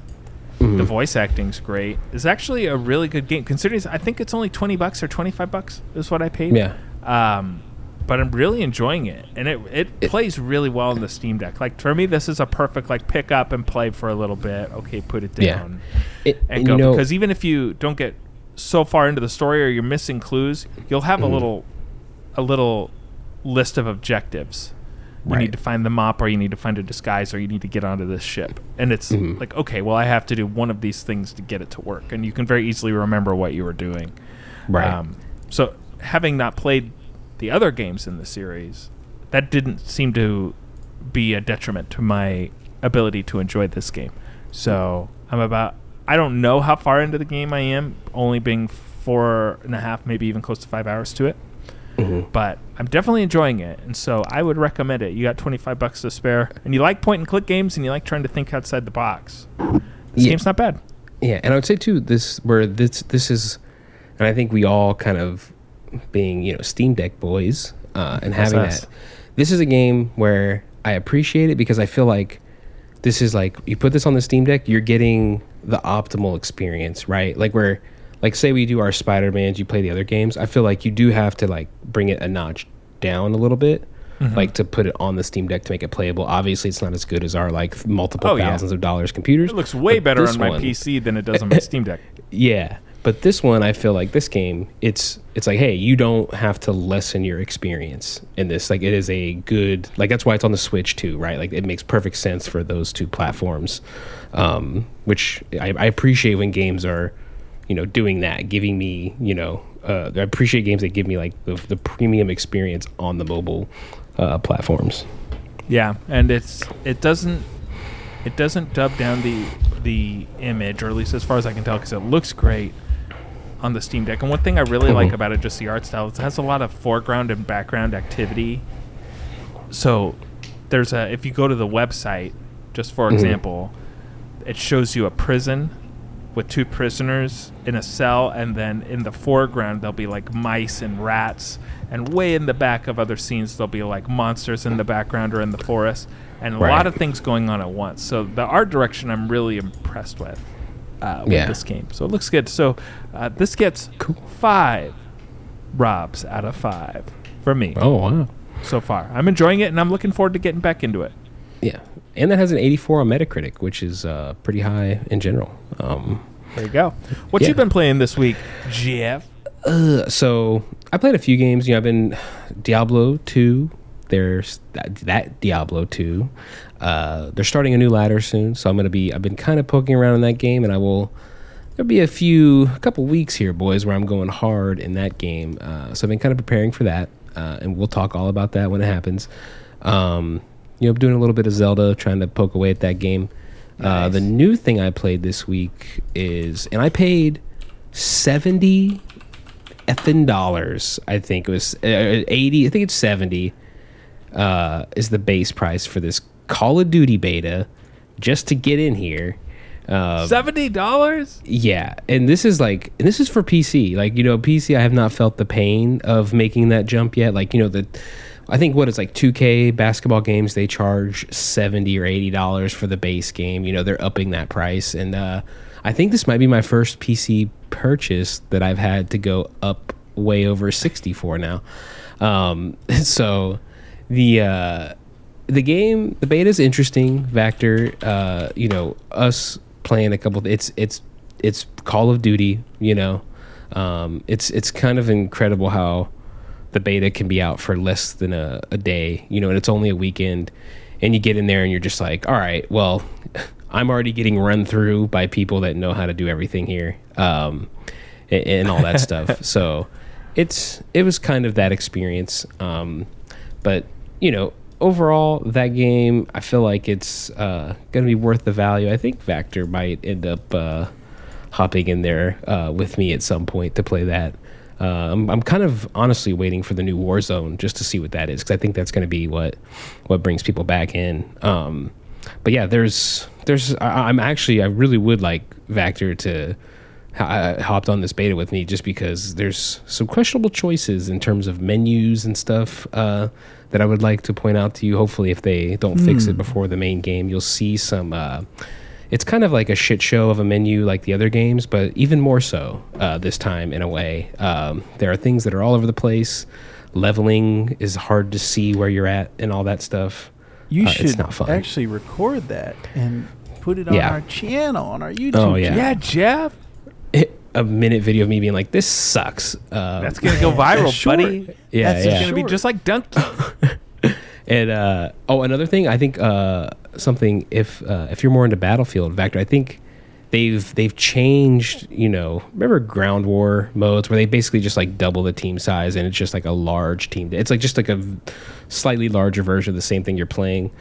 Mm-hmm. The voice acting's great. It's actually a really good game. Considering, I think it's only twenty bucks or twenty-five bucks is what I paid. Yeah. Um, but I'm really enjoying it, and it, it it plays really well in the Steam Deck. Like for me, this is a perfect like pick up and play for a little bit. Okay, put it down yeah. it, and, and go. You know, because even if you don't get so far into the story or you're missing clues, you'll have mm-hmm. a little a little list of objectives. You right. need to find the mop, or you need to find a disguise, or you need to get onto this ship. And it's mm-hmm. like, okay, well, I have to do one of these things to get it to work. And you can very easily remember what you were doing. Right. Um, so having not played the other games in the series, that didn't seem to be a detriment to my ability to enjoy this game. So I'm about, I don't know how far into the game I am, only being four and a half, maybe even close to five hours to it. Mm-hmm. But I'm definitely enjoying it, and so I would recommend it. You got twenty-five bucks to spare, and you like point and click games, and you like trying to think outside the box. This yeah. game's not bad. Yeah, and I would say too, this where this this is, and I think we all kind of being you know Steam Deck boys uh, and That's having us. that. This is a game where I appreciate it because I feel like this is like you put this on the Steam Deck, you're getting the optimal experience, right? Like where, like say we do our Spider-Mans, you play the other games. I feel like you do have to like bring it a notch down a little bit. Mm-hmm. Like to put it on the Steam Deck to make it playable. Obviously, it's not as good as our like multiple oh, thousands yeah. of dollars computers. It looks way better on my one, P C than it does on my Steam Deck. Yeah, but this one, I feel like this game, it's it's like, hey, you don't have to lessen your experience in this. Like it is a good, like that's why it's on the Switch too, right? Like it makes perfect sense for those two platforms, um, which I, I appreciate when games are, you know, doing that, giving me, you know, uh, I appreciate games that give me like the, the premium experience on the mobile Uh, platforms. Yeah, and it's it doesn't it doesn't dub down the the image, or at least as far as I can tell, because it looks great on the Steam Deck. And one thing I really mm-hmm. like about it, just the art style, it has a lot of foreground and background activity. So there's a if you go to the website, just for mm-hmm. example, it shows you a prison with two prisoners in a cell, and then in the foreground there'll be like mice and rats, and way in the back of other scenes there'll be like monsters in the background or in the forest, and a right. lot of things going on at once. So the art direction I'm really impressed with uh, with yeah. this game. So it looks good. So uh, this gets cool. five Robs out of five for me. Oh wow! So far, I'm enjoying it, and I'm looking forward to getting back into it. Yeah. And that has an eighty-four on Metacritic, which is uh, pretty high in general. Um, there you go. What yeah. you been playing this week, Jeff? Uh, so I played a few games. You know, I've been Diablo two. There's that, that Diablo two. Uh, they're starting a new ladder soon, so I'm gonna be. I've been kind of poking around in that game, and I will. There'll be a few, a couple weeks here, boys, where I'm going hard in that game. Uh, so I've been kind of preparing for that, uh, and we'll talk all about that when it happens. Um, You know, doing a little bit of Zelda, trying to poke away at that game. Nice. Uh, the new thing I played this week is, and I paid seventy effing dollars. I think it was uh, eighty. I think it's seventy. Uh, is the base price for this Call of Duty beta just to get in here? Uh, seventy dollars? Yeah, and this is like, and this is for P C. Like you know, P C. I have not felt the pain of making that jump yet. Like you know the. I think what it's like two K basketball games, they charge seventy or eighty dollars for the base game. You know, they're upping that price, and uh, I think this might be my first P C purchase that I've had to go up way over sixty for now. Um, so the uh, the game, the beta is interesting. Vactor, uh, you know, us playing a couple. It's it's it's Call of Duty. You know, um, it's it's kind of incredible how the beta can be out for less than a, a day, you know, and it's only a weekend, and you get in there and you're just like, all right, well, I'm already getting run through by people that know how to do everything here, um, and, and all that stuff. So it's, it was kind of that experience. Um, but you know, overall that game, I feel like it's, uh, going to be worth the value. I think Vactor might end up, uh, hopping in there, uh, with me at some point to play that. Uh, I'm, I'm kind of honestly waiting for the new Warzone just to see what that is, because I think that's going to be what what brings people back in. Um, but yeah, there's there's I, I'm actually I really would like Vactor to ha- hopped on this beta with me, just because there's some questionable choices in terms of menus and stuff uh, that I would like to point out to you. Hopefully, if they don't mm. fix it before the main game, you'll see some. Uh, It's kind of like a shit show of a menu like the other games, but even more so uh, this time in a way. Um, there are things that are all over the place. Leveling is hard to see where you're at and all that stuff. You uh, should it's not fun. actually record that and put it on yeah. our channel, on our YouTube oh, yeah. channel. Yeah, Jeff. It, a minute video of me being like, this sucks. Um, That's going to go viral, short. buddy. Yeah, That's yeah. going to be just like Dunkey. And, uh, oh, another thing, I think uh, something, if uh, if you're more into Battlefield, Vactor, I think they've they've changed, you know, remember ground war modes where they basically just, like, double the team size, and it's just, like, a large team. It's, like, just, like, a slightly larger version of the same thing you're playing.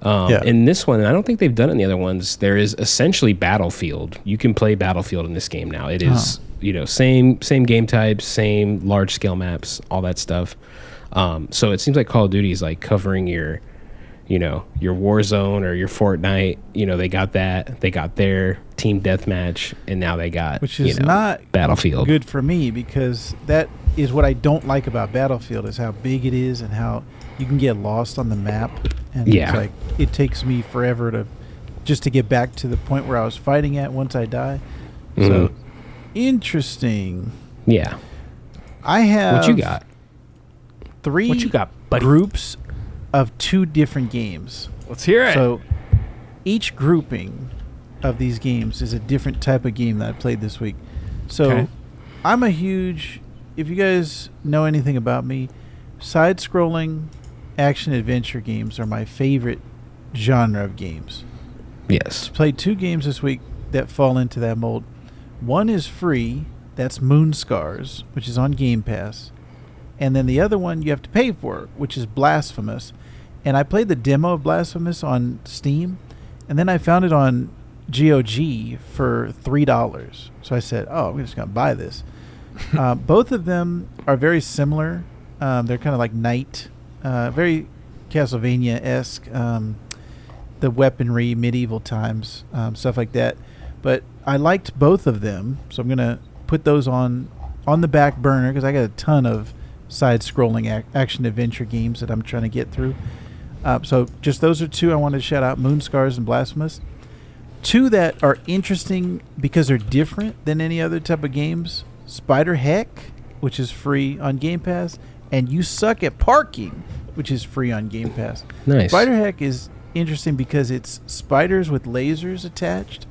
Um, yeah. In this one, and I don't think they've done it in the other ones, there is essentially Battlefield. You can play Battlefield in this game now. It is, huh. you know, same same game types, same large-scale maps, all that stuff. Um, so it seems like Call of Duty is like covering your you know, your Warzone or your Fortnite. You know, they got that. They got their team deathmatch, and now they got, which is, you know, not Battlefield. Good for me, because that is what I don't like about Battlefield, is how big it is and how you can get lost on the map. And yeah. It's like, it takes me forever to just to get back to the point where I was fighting at once I die. Mm-hmm. So interesting. Yeah. I have. What you got? Three what you got, buddy? Groups of two different games. Let's hear it. So each grouping of these games is a different type of game that I played this week. So okay. I'm a huge, if you guys know anything about me, side-scrolling action-adventure games are my favorite genre of games. Yes. Played two games this week that fall into that mold. One is free. That's Moonscars, which is on Game Pass. And then the other one you have to pay for, which is Blasphemous. And I played the demo of Blasphemous on Steam, and then I found it on G O G for three dollars. So I said, oh, we're just going to buy this. uh, both of them are very similar. Um, they're kind of like Knight, uh, very Castlevania-esque, um, the weaponry, medieval times, um, stuff like that. But I liked both of them, so I'm going to put those on, on the back burner, because I got a ton of side-scrolling ac- action-adventure games that I'm trying to get through. Uh, so just those are two I wanted to shout out, Moonscars and Blasphemous. Two that are interesting because they're different than any other type of games, Spider Heck, which is free on Game Pass, and You Suck at Parking, which is free on Game Pass. Nice. Spider Heck is interesting because it's spiders with lasers attached,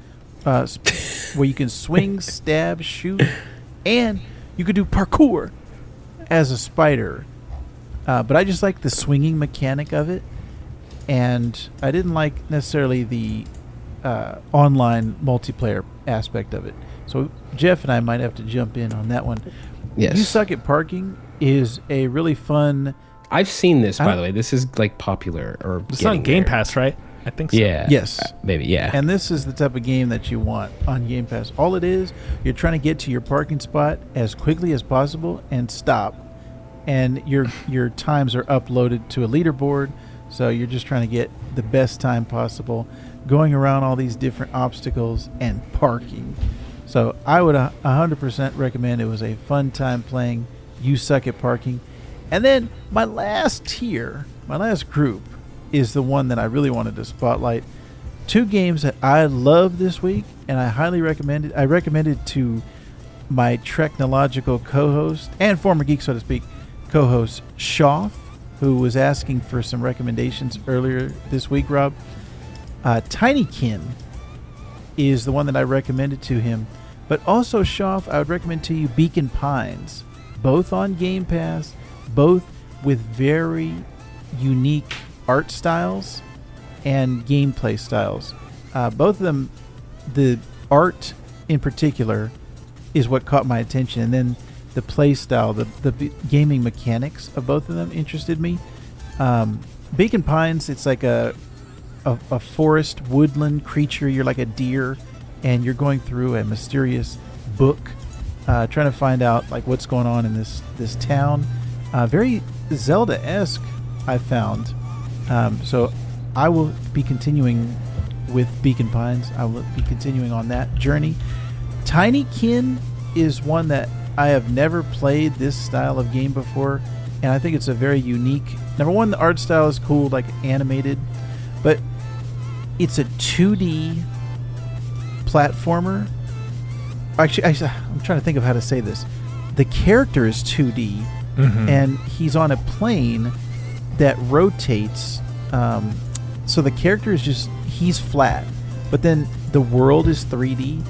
uh, sp- where you can swing, stab, shoot, and you could do parkour as a spider, uh, but I just like the swinging mechanic of it, and I didn't like necessarily the uh, online multiplayer aspect of it. So Jeff and I might have to jump in on that one. Yes. You Suck at Parking is a really fun. I've seen this, by the way. This is like popular, or it's on Game Pass, right? I think so. Yeah. Yes. Uh, maybe. Yeah. And this is the type of game that you want on Game Pass. All it is, you're trying to get to your parking spot as quickly as possible and stop, and your your times are uploaded to a leaderboard. So you're just trying to get the best time possible, going around all these different obstacles and parking. So I would a hundred percent recommend. It was a fun time playing You Suck at Parking. And then my last tier, my last group, is the one that I really wanted to spotlight. Two games that I love this week, and I highly recommend it. I recommended to my technological co-host and former geek, so to speak, co-host Shoff, who was asking for some recommendations earlier this week, Rob. Uh, Tinykin is the one that I recommended to him. But also, Shoff, I would recommend to you Beacon Pines, both on Game Pass, both with very unique art styles and gameplay styles. Uh, both of them, the art in particular, is what caught my attention. And then the play style, the, the b- gaming mechanics of both of them interested me. Um, Beacon Pines, it's like a, a, a forest woodland creature. You're like a deer, and you're going through a mysterious book, uh, trying to find out like what's going on in this, this town. Uh, very Zelda-esque, I found. Um, so I will be continuing with Beacon Pines. I will be continuing on that journey. Tinykin is one that I have never played this style of game before, and I think it's a very unique. Number one, the art style is cool, like animated, but it's a two D platformer. Actually, I, I'm trying to think of how to say this. The character is two D, mm-hmm. and he's on a plane that rotates, um, so the character is just, he's flat, but then the world is three D,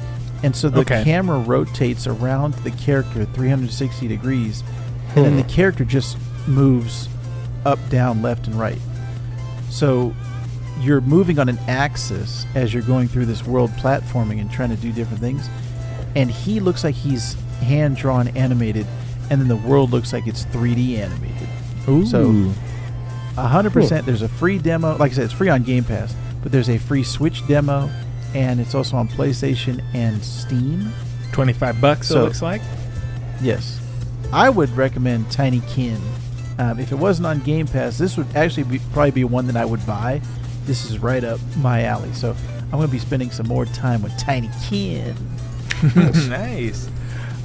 and so the okay. camera rotates around the character three hundred sixty degrees, hmm. and then the character just moves up, down, left, and right. So you're moving on an axis as you're going through this world platforming and trying to do different things, and he looks like he's hand-drawn animated, and then the world looks like it's three D animated. Ooh. So one hundred percent there's a free demo. Like I said, it's free on Game Pass, but there's a free Switch demo, and it's also on PlayStation and Steam. twenty-five bucks, so, it looks like. Yes. I would recommend Tinykin Um, if it wasn't on Game Pass, this would actually be, probably be one that I would buy. This is right up my alley. So I'm going to be spending some more time with Tiny Ken. Nice.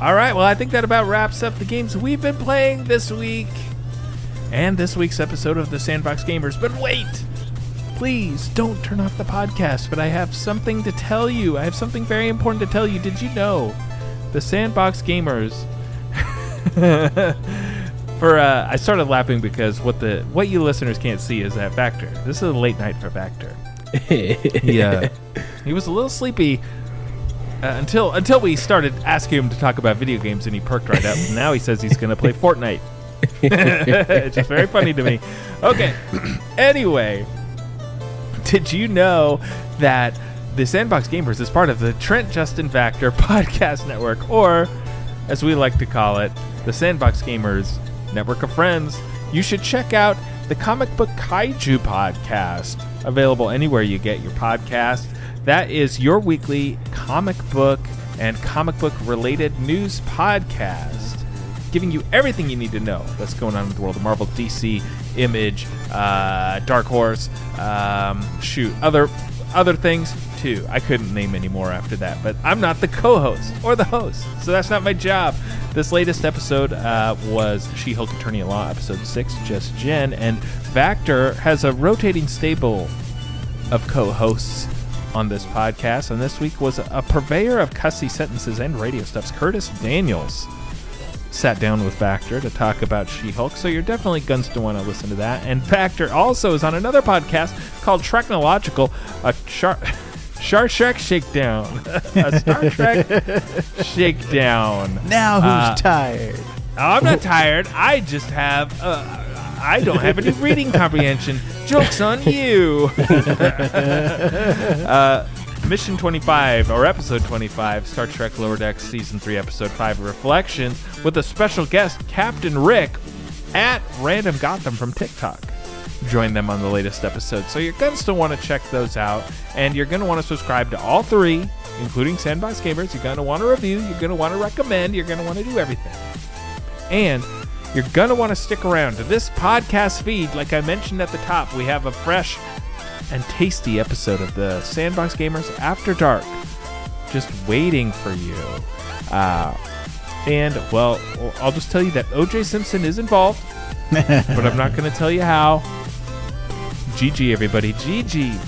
All right. Well, I think that about wraps up the games we've been playing this week and this week's episode of the Sandbox Gamers. But wait, please don't turn off the podcast. But I have something to tell you. I have something very important to tell you. Did you know the Sandbox Gamers... For uh, I started laughing because what the what you listeners can't see is that Vactor. This is a late night for Vactor. Yeah, he was a little sleepy uh, until until we started asking him to talk about video games, and he perked right up. Now he says he's going to play Fortnite. It's just very funny to me. Okay. Anyway, did you know that the Sandbox Gamers is part of the Trent Justin Vactor Podcast Network, or as we like to call it, the Sandbox Gamers Network of Friends? You should check out the Comic Book Kaiju Podcast, available anywhere you get your podcast. That is your weekly comic book and comic book related news podcast, giving you everything you need to know that's going on in the world of Marvel, D C, Image, uh, Dark Horse, um, shoot, other other things too. I couldn't name any more after that, but I'm not the co-host or the host, so that's not my job. This latest episode uh, was She-Hulk Attorney at Law, episode six, Just Jen, and Vactor has a rotating stable of co-hosts on this podcast, and this week was a purveyor of cussy sentences and radio stuffs. Curtis Daniels sat down with Vactor to talk about She-Hulk, so you're definitely guns to want to listen to that. And Vactor also is on another podcast called Treknological, a char... Star Trek Shakedown. A Star Trek Shakedown. Now who's uh, tired? I'm not tired. I just have... Uh, I don't have any reading comprehension. Joke's on you. uh, Mission twenty-five, or Episode twenty-five, Star Trek Lower Decks, Season three, Episode five, Reflections, with a special guest, Captain Rick, at Random Gotham from TikTok. Join them on the latest episode. So you're going to still want to check those out, and you're going to want to subscribe to all three, including Sandbox Gamers. You're going to want to review. You're going to want to recommend. You're going to want to do everything. And you're going to want to stick around to this podcast feed. Like I mentioned at the top, we have a fresh and tasty episode of the Sandbox Gamers After Dark just waiting for you. Uh, and, well, I'll just tell you that O J Simpson is involved, but I'm not going to tell you how. G G, everybody. G G.